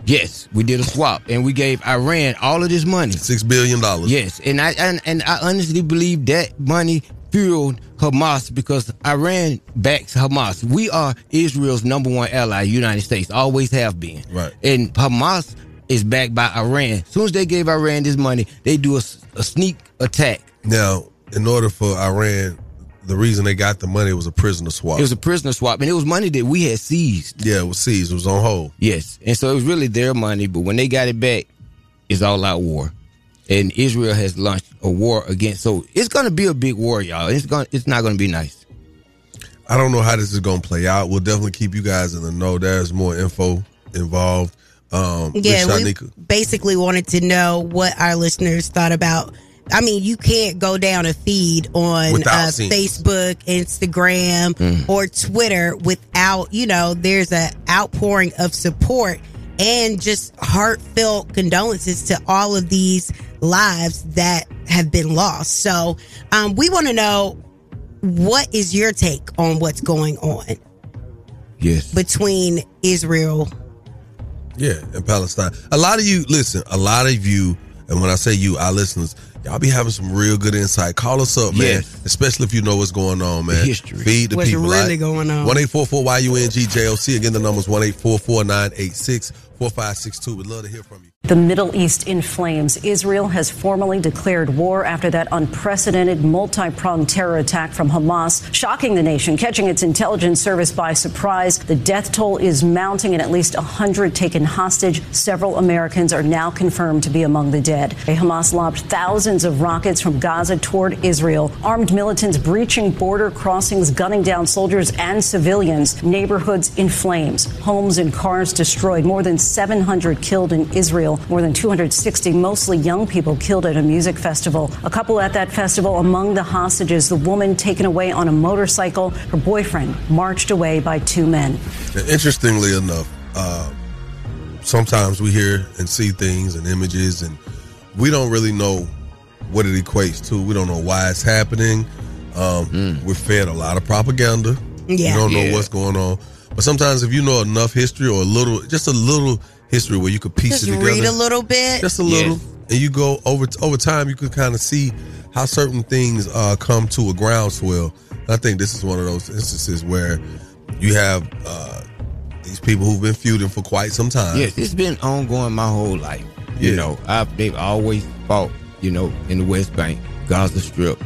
Yes, we did a swap, and we gave Iran all of this money, six billion dollars. Yes, and I and, and I honestly believe that money fueled Hamas because Iran backs Hamas. We are Israel's number one ally, United States, always have been. Right, and Hamas is backed by Iran. As soon as they gave Iran this money, they do a, a sneak attack. Now, in order for Iran, the reason they got the money was a prisoner swap. It was a prisoner swap, and it was money that we had seized. Yeah, it was seized. It was on hold. Yes, and so it was really their money, but when they got it back, it's all-out war. And Israel has launched a war against. So it's going to be a big war, y'all. It's going. It's not going to be nice. I don't know how this is going to play out. We'll definitely keep you guys in the know. There's more info involved. Um, yeah, we basically wanted to know what our listeners thought about. I mean, you can't go down a feed on uh, Facebook, Instagram, mm. or Twitter without, you know, there's an outpouring of support and just heartfelt condolences to all of these lives that have been lost. So um, we want to know, what is your take on what's going on? Yes. Between Israel. Yeah, and Palestine. A lot of you, listen, a lot of you, and when I say you, our listeners, y'all be having some real good insight. Call us up, man. Yes. Especially if you know what's going on, man. History. Feed the what's people. What's really right? going on? one eight four four Y U N G J O C. Again, the number's one eight four four nine eight six four five six two. We'd love to hear from you. The Middle East in flames. Israel has formally declared war after that unprecedented multi-pronged terror attack from Hamas, shocking the nation, catching its intelligence service by surprise. The death toll is mounting and at least one hundred taken hostage. Several Americans are now confirmed to be among the dead. Hamas lobbed thousands of rockets from Gaza toward Israel. Armed militants breaching border crossings, gunning down soldiers and civilians. Neighborhoods in flames. Homes and cars destroyed. More than seven hundred killed in Israel. More than two hundred sixty, mostly young people, killed at a music festival. A couple at that festival among the hostages, the woman taken away on a motorcycle, her boyfriend marched away by two men. Interestingly enough, uh, sometimes we hear and see things and images, and we don't really know what it equates to. We don't know why it's happening. Um, mm. We're fed a lot of propaganda. Yeah. We don't know yeah. what's going on. But sometimes if you know enough history or a little, just a little history where you could piece just it together. Just read a little bit. Just a little. Yes. And you go over over time, you can kind of see how certain things uh, come to a groundswell. And I think this is one of those instances where you have uh, these people who've been feuding for quite some time. Yes, it's been ongoing my whole life. You yeah. know, I've, they've always fought, you know, in the West Bank, Gaza Strip,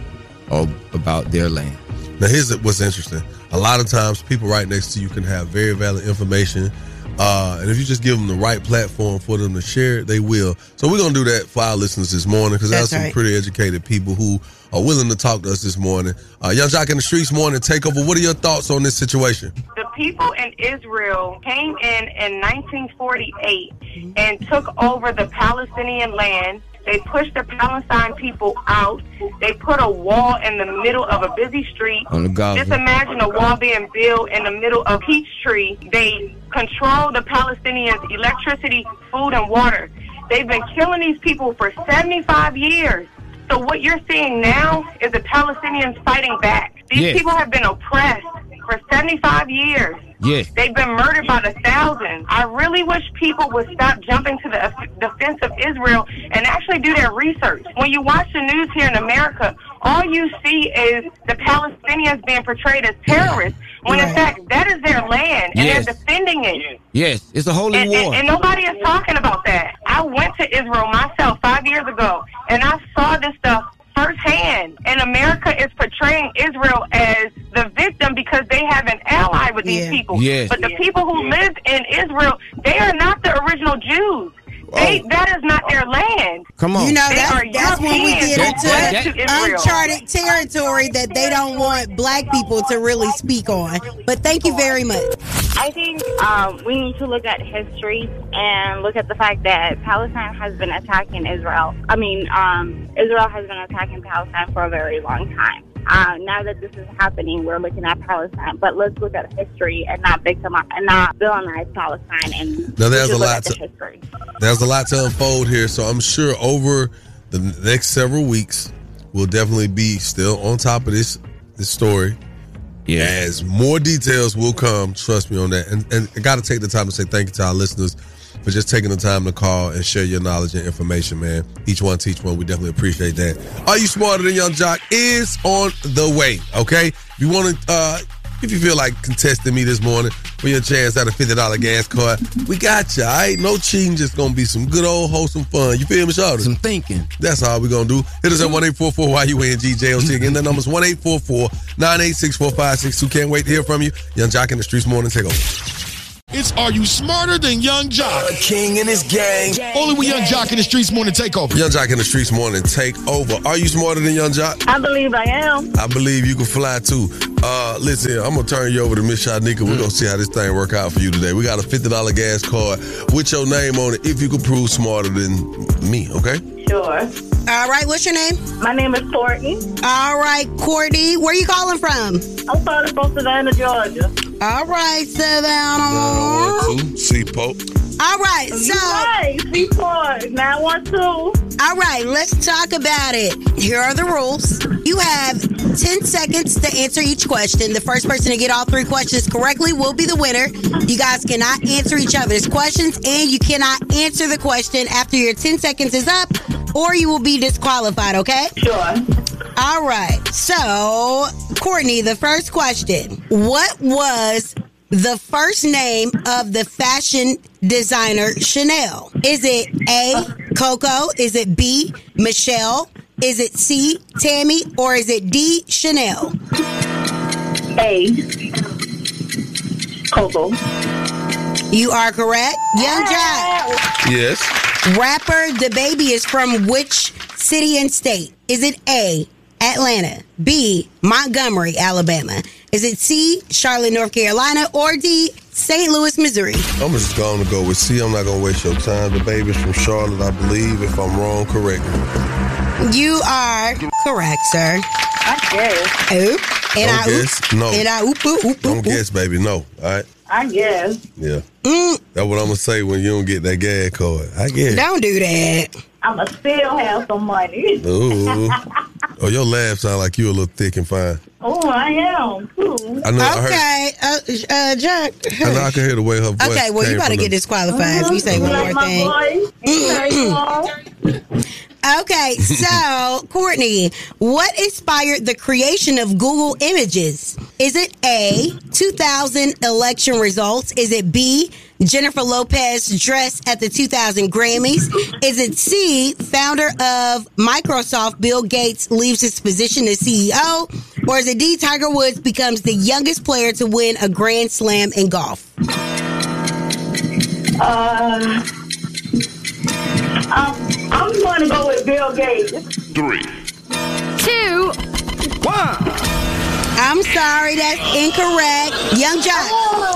all about their land. Now, here's what's interesting. A lot of times people right next to you can have very valid information. Uh, and if you just give them the right platform for them to share it, they will. So we're going to do that for our listeners this morning, because I have some right. pretty educated people who are willing to talk to us this morning. Uh, Young Joc in the Streetz Morning Takeover. What are your thoughts on this situation? The people in Israel came in in nineteen forty-eight and took over the Palestinian land. They pushed the Palestine people out. They put a wall in the middle of a busy street. Oh, just imagine a wall being built in the middle of Peachtree. They control the Palestinians' electricity, food, and water. They've been killing these people for seventy-five years. So what you're seeing now is the Palestinians fighting back. These yes. people have been oppressed for seventy-five years. Yes. They've been murdered by the thousands. I really wish people would stop jumping to the defense of Israel and actually do their research. When you watch the news here in America, all you see is the Palestinians being portrayed as terrorists, when in fact that is their land, and yes. they're defending it. Yes, it's a holy and, war. And, and nobody is talking about that. I went to Israel myself five years ago, and I saw this stuff firsthand, and America is portraying Israel as the victim because they have an ally with these yeah. people. Yes. But the yeah. people who yeah. live in Israel, they are not the original Jews. Oh. They, that is not their land. Come on. You know, that's, that's when we get into that, that, that, uncharted territory that they don't want black people to really speak on. But thank you very much. I think um, we need to look at history and look at the fact that Palestine has been attacking Israel. I mean, um, Israel has been attacking Palestine for a very long time. Uh, now that this is happening, we're looking at Palestine, but let's look at history and not victimize and not villainize Palestine. And now there's a lot to, history. There's a lot to unfold here, so I'm sure over the next several weeks we'll definitely be still on top of this this story. Yeah, as more details will come, trust me on that. And and I got to take the time to say thank you to our listeners for just taking the time to call and share your knowledge and information, man. Each one teach one. We definitely appreciate that. Are You Smarter Than Young Joc is on the way, okay? If you want to uh, If you feel like contesting me this morning for your chance at a fifty dollars gas card, we got you, all right? No cheating, just going to be some good old wholesome fun. You feel me, Shawty? Some thinking. That's all we're going to do. Hit us at one eight four four Y U N G J O C. Again, the number's one eight four four nine eight six four five six two. Can't wait to hear from you. Young Joc in the Streetz Morning Takeover. It's Are You Smarter Than Young Joc? The king and his gang. Only with Young Joc in the Streetz Morning Takeover. Young Joc in the Streetz Morning Takeover. Are you smarter than Young Joc? I believe I am. I believe you can fly too. Uh, listen, I'm going to turn you over to Miss Shanika. We're mm. going to see how this thing work out for you today. We got a fifty dollars gas card with your name on it if you can prove smarter than me, okay? Sure. All right, what's your name? My name is Courtney. All right, Courtney. Where are you calling from? I'm calling from Savannah, Georgia. All right, Savannah. nine one two, C-Pope. All right, so. Right, C-Pope, nine one two. All right, let's talk about it. Here are the rules. You have ten seconds to answer each question. The first person to get all three questions correctly will be the winner. You guys cannot answer each other's questions, and you cannot answer the question after your ten seconds is up, or you will be disqualified, okay? Sure. All right. So, Courtney, the first question. What was the first name of the fashion designer Chanel? Is it A, Coco? Is it B, Michelle? Is it C, Tammy? Or is it D, Chanel? A, Coco. You are correct. Young Joc. Yes. Rapper DaBaby is from which city and state? Is it A, Atlanta, B, Montgomery, Alabama? Is it C, Charlotte, North Carolina, or D, Saint Louis, Missouri? I'm just going to go with C. I'm not going to waste your time. DaBaby's from Charlotte, I believe. If I'm wrong, correct me. You are correct, sir. I guess. Oop. And I guess. Oop. No. And I oop, oop, oop, don't oop. Guess, baby. No. All right. I guess. Yeah. Mm. That's what I'm going to say when you don't get that gas card. I guess. Don't do that. I'm going to still have some money. Ooh. Oh, your laugh sound like you a little thick and fine. Oh, I am, too. I know, okay. I heard, uh, uh, Jack. I know I can hear the way her voice Okay, well, you got to get disqualified mm-hmm. if you say you one like more thing. Okay, so, Courtney, what inspired the creation of Google Images? Is it A, two thousand election results? Is it B, Jennifer Lopez dress at the two thousand Grammys? Is it C, founder of Microsoft, Bill Gates, leaves his position as C E O? Or is it D, Tiger Woods becomes the youngest player to win a Grand Slam in golf? Uh... Um, I'm going to go with Bill Gates. Three. Two. One. I'm sorry, that's incorrect. Young Joc.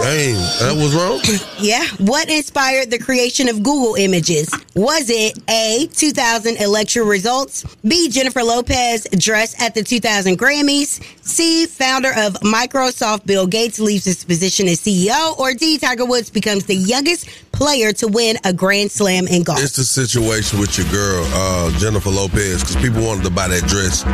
Dang, that was wrong? Yeah. What inspired the creation of Google Images? Was it A, two thousand election results? B, Jennifer Lopez dressed at the two thousand Grammys? C, founder of Microsoft, Bill Gates leaves his position as C E O? Or D, Tiger Woods becomes the youngest player to win a Grand Slam in golf? It's the situation with your girl, uh, Jennifer Lopez, because people wanted to buy that dress.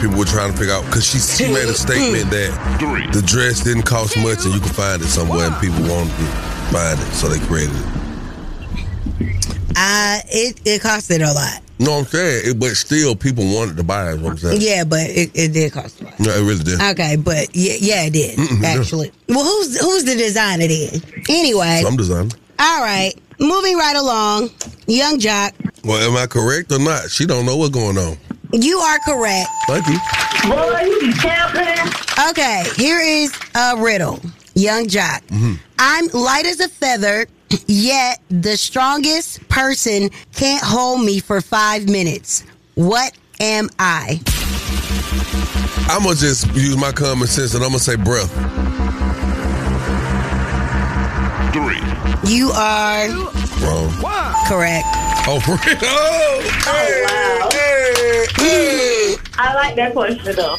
People were trying to figure out, because she, she made a statement that the dress didn't cost much and you could find it somewhere, and people wanted to find it, so they created it. Uh, it, it costed a lot. No, I'm saying, it, but still, people wanted to buy it, is what I'm saying. Yeah, but it, it did cost a lot. No, it really did. Okay, but yeah, yeah it did, Mm-mm, actually. Yeah. Well, who's who's the designer then? Anyway. Some designer. All right, moving right along, Young Joc. Well, am I correct or not? She don't know what's going on. You are correct. Thank you. Boy, you champion. Okay, here is a riddle, Young Joc. Mm-hmm. I'm light as a feather, yet the strongest person can't hold me for five minutes. What am I? I'm going to just use my common sense and I'm going to say breath. Three. You are wrong. Correct. Oh, for real? Oh, oh wow. Hey, hey. I like that question, though.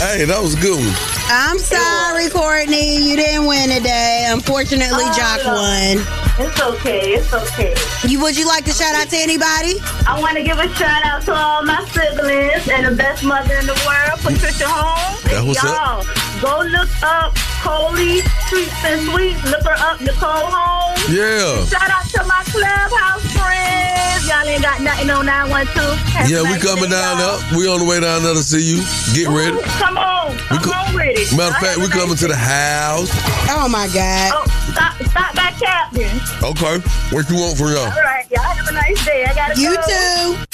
Hey, that was a good one. I'm sorry, Courtney. You didn't win today. Unfortunately, oh, Joc won. It's okay. It's okay. You, would you like to shout out to anybody? I want to give a shout out to all my siblings and the best mother in the world, Patricia Holmes. That was y'all. Up. Go look up Coley, Streetz and Sweet. Look her up, Nicole Holmes. Yeah. Shout out to my clubhouse friends. Y'all y'all ain't got nothing on nine one two. Have yeah, we coming down y'all. Up. We on the way down there to see you. Get Ooh, ready. Come on. Come co- on with it. Matter of fact, we coming to the house. Oh, my God. Oh, stop, stop by Captain. Okay. What you want for y'all? All right. Y'all have a nice day. I got to You go. Too.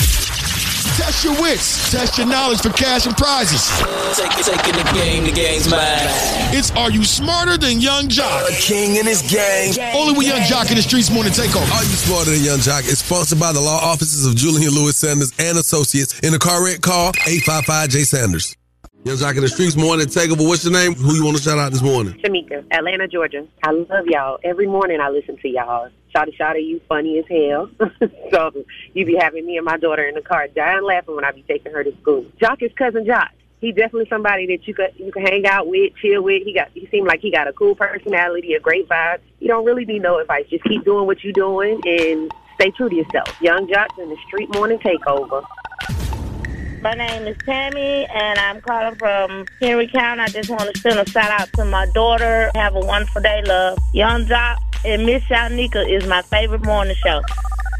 Test your wits. Test your knowledge for cash and prizes. Take it, take it, the game, the game's mine. It's Are You Smarter Than Young Joc? The king and his gang. gang Only with Young Joc in the Streetz Morning Takeover. Are You Smarter Than Young Joc? It's sponsored by the law offices of Julian Lewis Sanders and Associates. In a car wreck, call eight five five J Sanders. Young Joc in the Streetz Morning Takeover. What's your name? Who you want to shout out this morning? Tamika, Atlanta, Georgia. I love y'all. Every morning I listen to y'all. Shawty, shawty, you funny as hell. So you be having me and my daughter in the car dying laughing when I be taking her to school. Joc is cousin Joc. He definitely somebody that you could you can hang out with, chill with. He got he seemed like he got a cool personality, a great vibe. You don't really need no advice. Just keep doing what you're doing and stay true to yourself. Young Joc in the Streetz Morning Takeover. My name is Tammy, and I'm calling from Henry County. I just want to send a shout-out to my daughter. Have a wonderful day, love. Young Joc and Miss Shanika is my favorite morning show.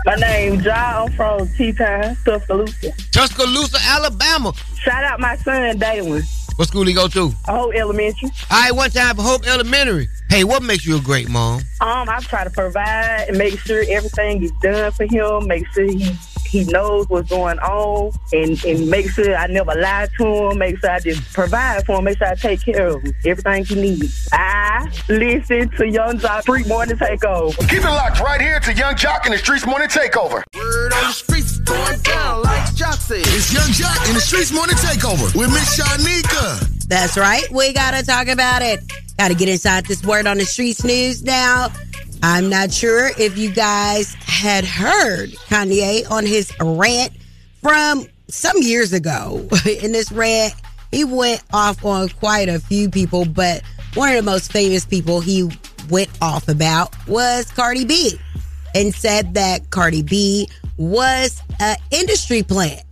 My name is Joc. I'm from T-Town, Tuscaloosa. Tuscaloosa, Alabama. Shout out my son, Dalen. What school he go to? Hope Elementary. All right, one time for Hope Elementary. Hey, what makes you a great mom? Um, I try to provide and make sure everything is done for him, make sure he... He knows what's going on and, and make sure I never lie to him, make sure I just provide for him, make sure I take care of him, everything he needs. I listen to Young Joc Streetz Morning Takeover. Keep it locked right here to Young Joc in the Streetz Morning Takeover. Word on the streets going down like Joc said. It's Young Joc in the Streetz Morning Takeover with Miss Shanika. That's right. We got to talk about it. Got to get inside this Word on the Streets news now. I'm not sure if you guys had heard Kanye on his rant from some years ago. In this rant, he went off on quite a few people, but one of the most famous people he went off about was Cardi B, and said that Cardi B was an industry plant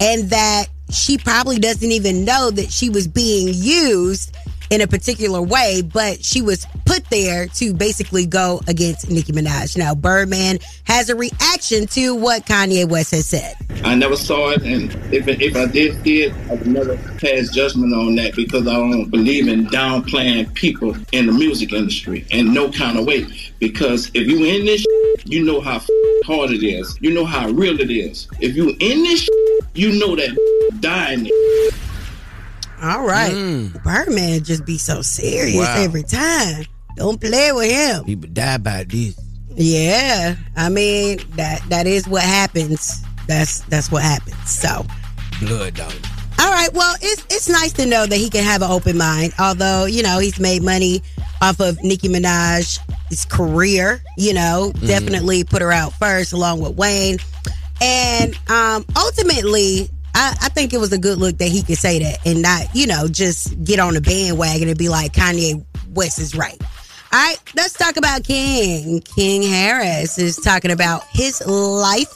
and that she probably doesn't even know that she was being used in a particular way, but she was put there to basically go against Nicki Minaj. Now, Birdman has a reaction to what Kanye West has said. I never saw it, and if if I did see it, I would never pass judgment on that because I don't believe in downplaying people in the music industry in no kind of way. Because if you in this, you know how hard it is. You know how real it is. If you in this, you know that dying. All right. Mm. Birdman just be so serious wow. every time. Don't play with him. People die by this. Yeah. I mean, that that is what happens. That's that's what happens. So. Blood, dog. All right. Well, it's it's nice to know that he can have an open mind. Although, you know, he's made money off of Nicki Minaj's career. You know, mm-hmm. definitely put her out first along with Wayne. And um, ultimately... I, I think it was a good look that he could say that and not, you know, just get on the bandwagon and be like, Kanye West is right. All right, let's talk about King. King Harris is talking about his life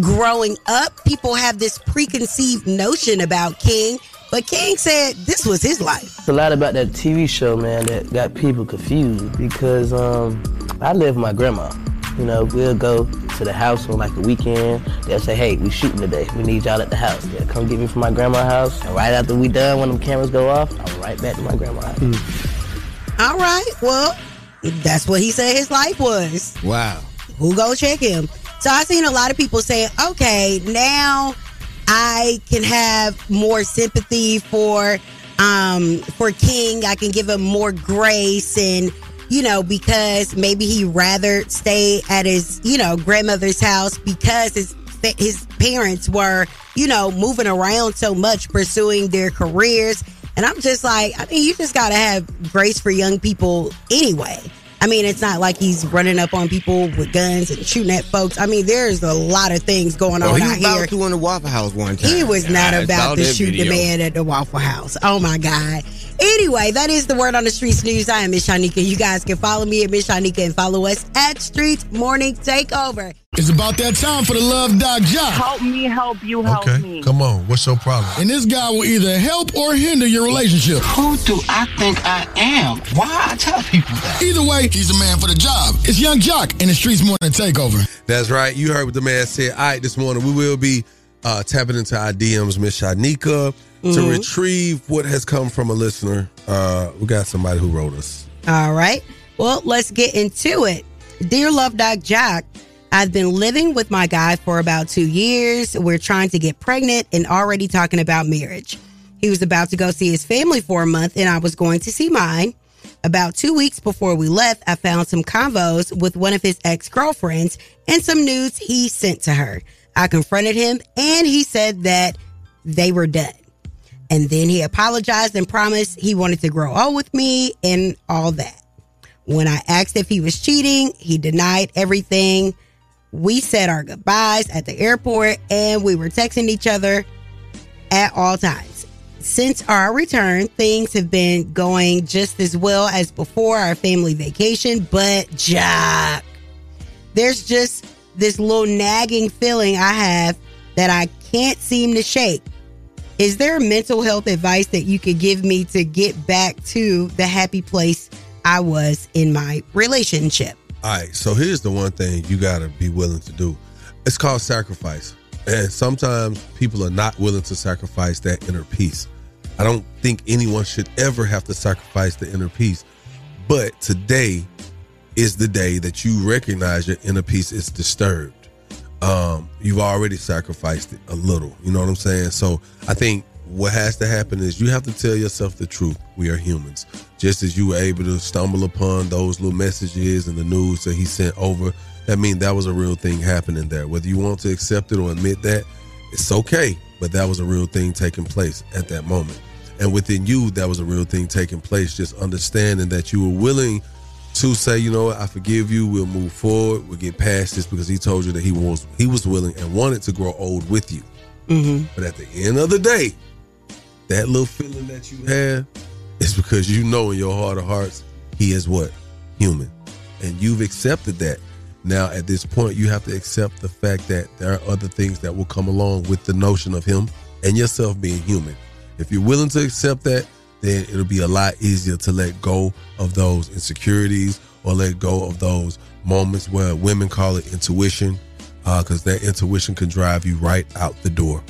growing up. People have this preconceived notion about King, but King said this was his life. It's a lot about that T V show, man, that got people confused because um, I live with my grandma. You know, we'll go to the house on like a weekend. They'll say, hey, we shooting today. We need y'all at the house. They'll come get me from my grandma's house. And right after we done, when them cameras go off, I'm right back to my grandma's house. Mm. All right. Well, that's what he said his life was. Wow. Who go check him? So I've seen a lot of people saying, okay, now I can have more sympathy for, um, for King. I can give him more grace and... You know, because maybe he rather stay at his, you know, grandmother's house because his his parents were, you know, moving around so much, pursuing their careers. And I'm just like, I mean, you just got to have grace for young people anyway. I mean, it's not like he's running up on people with guns and shooting at folks. I mean, there's a lot of things going on out here. He was about to in the Waffle House one time. He was not about to shoot the man at the Waffle House. Oh, my God. Anyway, that is the word on the Streetz News. I am Miss Shanika. You guys can follow me at Miss Shanika and follow us at Streetz Morning Takeover. It's about that time for the Love Doc Job. Help me, help you, help okay. me. Come on, what's your problem? And this guy will either help or hinder your relationship. Who do I think I am? Why I tell people that? Either way, he's the man for the job. It's Young Joc and the Streetz Morning Takeover. That's right. You heard what the man said. All right, this morning we will be uh, tapping into our D Ms, Miss Shanika, mm-hmm. to retrieve what has come from a listener. Uh, we got somebody who wrote us. All right. Well, let's get into it. Dear Love Doc Joc, I've been living with my guy for about two years. We're trying to get pregnant and already talking about marriage. He was about to go see his family for a month and I was going to see mine. About two weeks before we left, I found some convos with one of his ex-girlfriends and some nudes he sent to her. I confronted him and he said that they were done. And then he apologized and promised he wanted to grow old with me and all that. When I asked if he was cheating, he denied everything. We said our goodbyes at the airport and we were texting each other at all times. Since our return, things have been going just as well as before our family vacation, but Joc, there's just this little nagging feeling I have that I can't seem to shake. Is there mental health advice that you could give me to get back to the happy place I was in my relationship? All right, so here's the one thing you got to be willing to do. It's called sacrifice. And sometimes people are not willing to sacrifice that inner peace. I don't think anyone should ever have to sacrifice the inner peace. But today is the day that you recognize your inner peace is disturbed. Um, you've already sacrificed it a little. You know what I'm saying? So I think what has to happen is you have to tell yourself the truth. We are humans. Just as you were able to stumble upon those little messages and the news that he sent over, that means that was a real thing happening there. Whether you want to accept it or admit that, it's okay, but that was a real thing taking place at that moment. And within you, that was a real thing taking place, just understanding that you were willing to say, you know what, I forgive you, we'll move forward, we'll get past this, because he told you that he was, he was willing and wanted to grow old with you. Mm-hmm. But at the end of the day, that little feeling that you have is because you know in your heart of hearts, he is what? Human. And you've accepted that. Now, at this point, you have to accept the fact that there are other things that will come along with the notion of him and yourself being human. If you're willing to accept that, then it'll be a lot easier to let go of those insecurities or let go of those moments where women call it intuition, because uh, that intuition can drive you right out the door.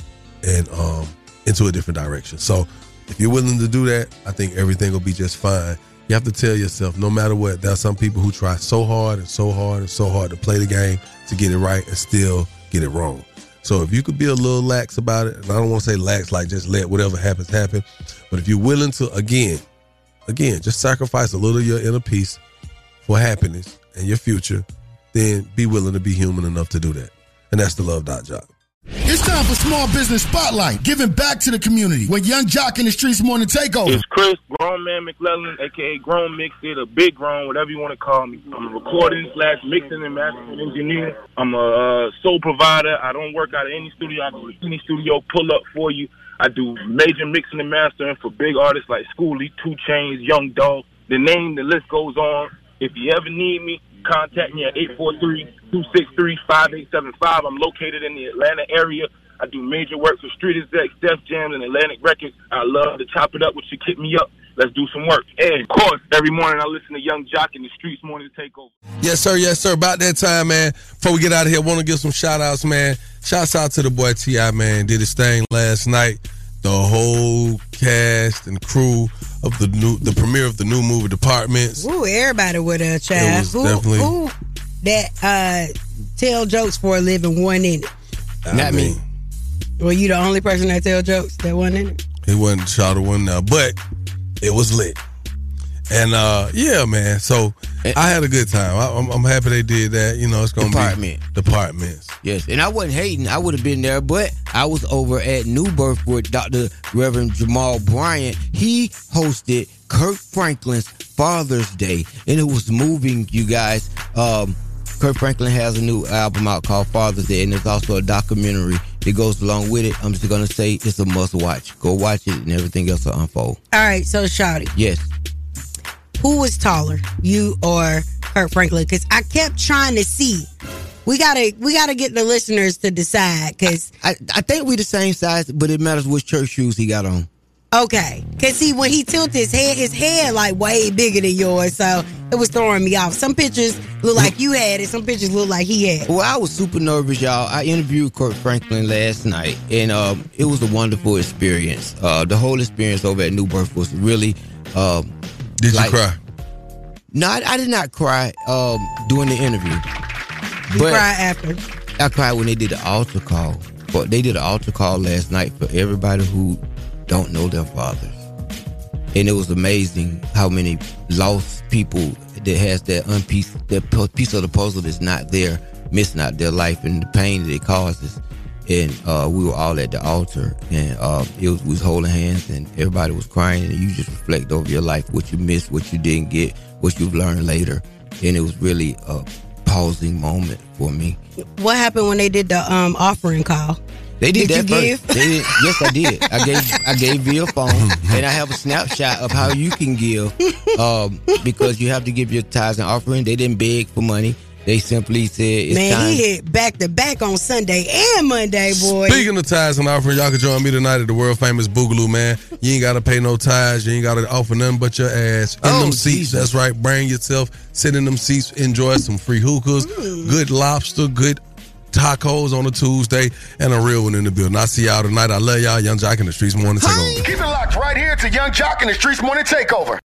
And, um, into a different direction. So if you're willing to do that, I think everything will be just fine. You have to tell yourself, no matter what, there are some people who try so hard and so hard and so hard to play the game to get it right and still get it wrong. So if you could be a little lax about it, and I don't want to say lax, like just let whatever happens happen, but if you're willing to, again, again, just sacrifice a little of your inner peace for happiness and your future, then be willing to be human enough to do that. And that's the Love Doc Job. It's time for Small Business Spotlight, giving back to the community with Young Joc in the Streetz Morning Takeover. It's Chris, Grown Man McClellan, a k a. Grown Mix It, or Big Grown, whatever you want to call me. I'm a recording slash mixing and mastering engineer. I'm a uh, sole provider. I don't work out of any studio. I do any studio pull up for you. I do major mixing and mastering for big artists like Schoolly, two Chainz, Young Joc. The name, the list goes on. If you ever need me, contact me at eight four three, two six three, five eight seven five. I'm located in the Atlanta area. I do major work for Streetz X, Def Jam, and Atlantic Records. I love to chop it up with you. Kick me up. Let's do some work. And, of course, every morning I listen to Young Joc in the Streetz Morning Takeover. Yes, sir. Yes, sir. About that time, man. Before we get out of here, I want to give some shout-outs, man. Shouts out to the boy T I, man. Did his thing last night. The whole cast and crew of the new, the premiere of the new movie Departments. Ooh, everybody with a child. Who, definitely... who that uh, tell jokes for a living wasn't in it? I Not mean, me. Were you the only person that tell jokes that wasn't in it? He wasn't shot of one now, but it was lit. And uh, yeah, man. So and, I had a good time. I, I'm, I'm happy they did that. You know, it's gonna Department. be Departments. Yes, and I wasn't hating. I would have been there, but I was over at New Birth with Doctor Reverend Jamal Bryant. He hosted Kirk Franklin's Father's Day, and it was moving, you guys. Um, Kirk Franklin has a new album out called Father's Day, and there's also a documentary that goes along with it. I'm just going to say it's a must watch. Go watch it and everything else will unfold. All right, so Shawty. Yes. Who was taller, you or Kirk Franklin? Because I kept trying to see. We gotta, we gotta get the listeners to decide. Cause I, I, I think we the same size, but it matters which church shoes he got on. Okay, cause see when he tilted his head, his head like way bigger than yours, so it was throwing me off. Some pictures look like you had it, some pictures look like he had. Well, I was super nervous, y'all. I interviewed Kirk Franklin last night, and um, it was a wonderful experience. Uh, the whole experience over at New Birth was really. Um, did like, you cry? No, I, I did not cry um, during the interview. You but cried after. I cried when they did the altar call. But they did an altar call last night for everybody who don't know their fathers. And it was amazing how many lost people that has that unpiece, that piece of the puzzle that's not there, missing out their life and the pain that it causes. And uh, we were all at the altar, and uh, it was, we was holding hands, and everybody was crying, and you just reflect over your life, what you missed, what you didn't get, what you've learned later. And it was really... Uh, pausing moment for me. What happened when they did the um, offering call? They did, did that you first. Give? They did. Yes, I did. I gave I gave you a phone, and I have a snapshot of how you can give um, because you have to give your tithes and offering. They didn't beg for money. They simply said it's Man, time. Man, he hit back to back on Sunday and Monday, boy. Speaking of tithes and offering, y'all can join me tonight at the world famous Boogaloo, man. You ain't got to pay no tithes. You ain't got to offer nothing but your ass. In oh, them seats, Jesus. That's right. Bring yourself. Sit in them seats. Enjoy some free hookahs, mm. good lobster, good tacos on a Tuesday, and a real one in the building. I see y'all tonight. I love y'all. Young Joc and the Streetz Morning Takeover. Hi. Keep it locked right here to Young Joc and the Streetz Morning Takeover.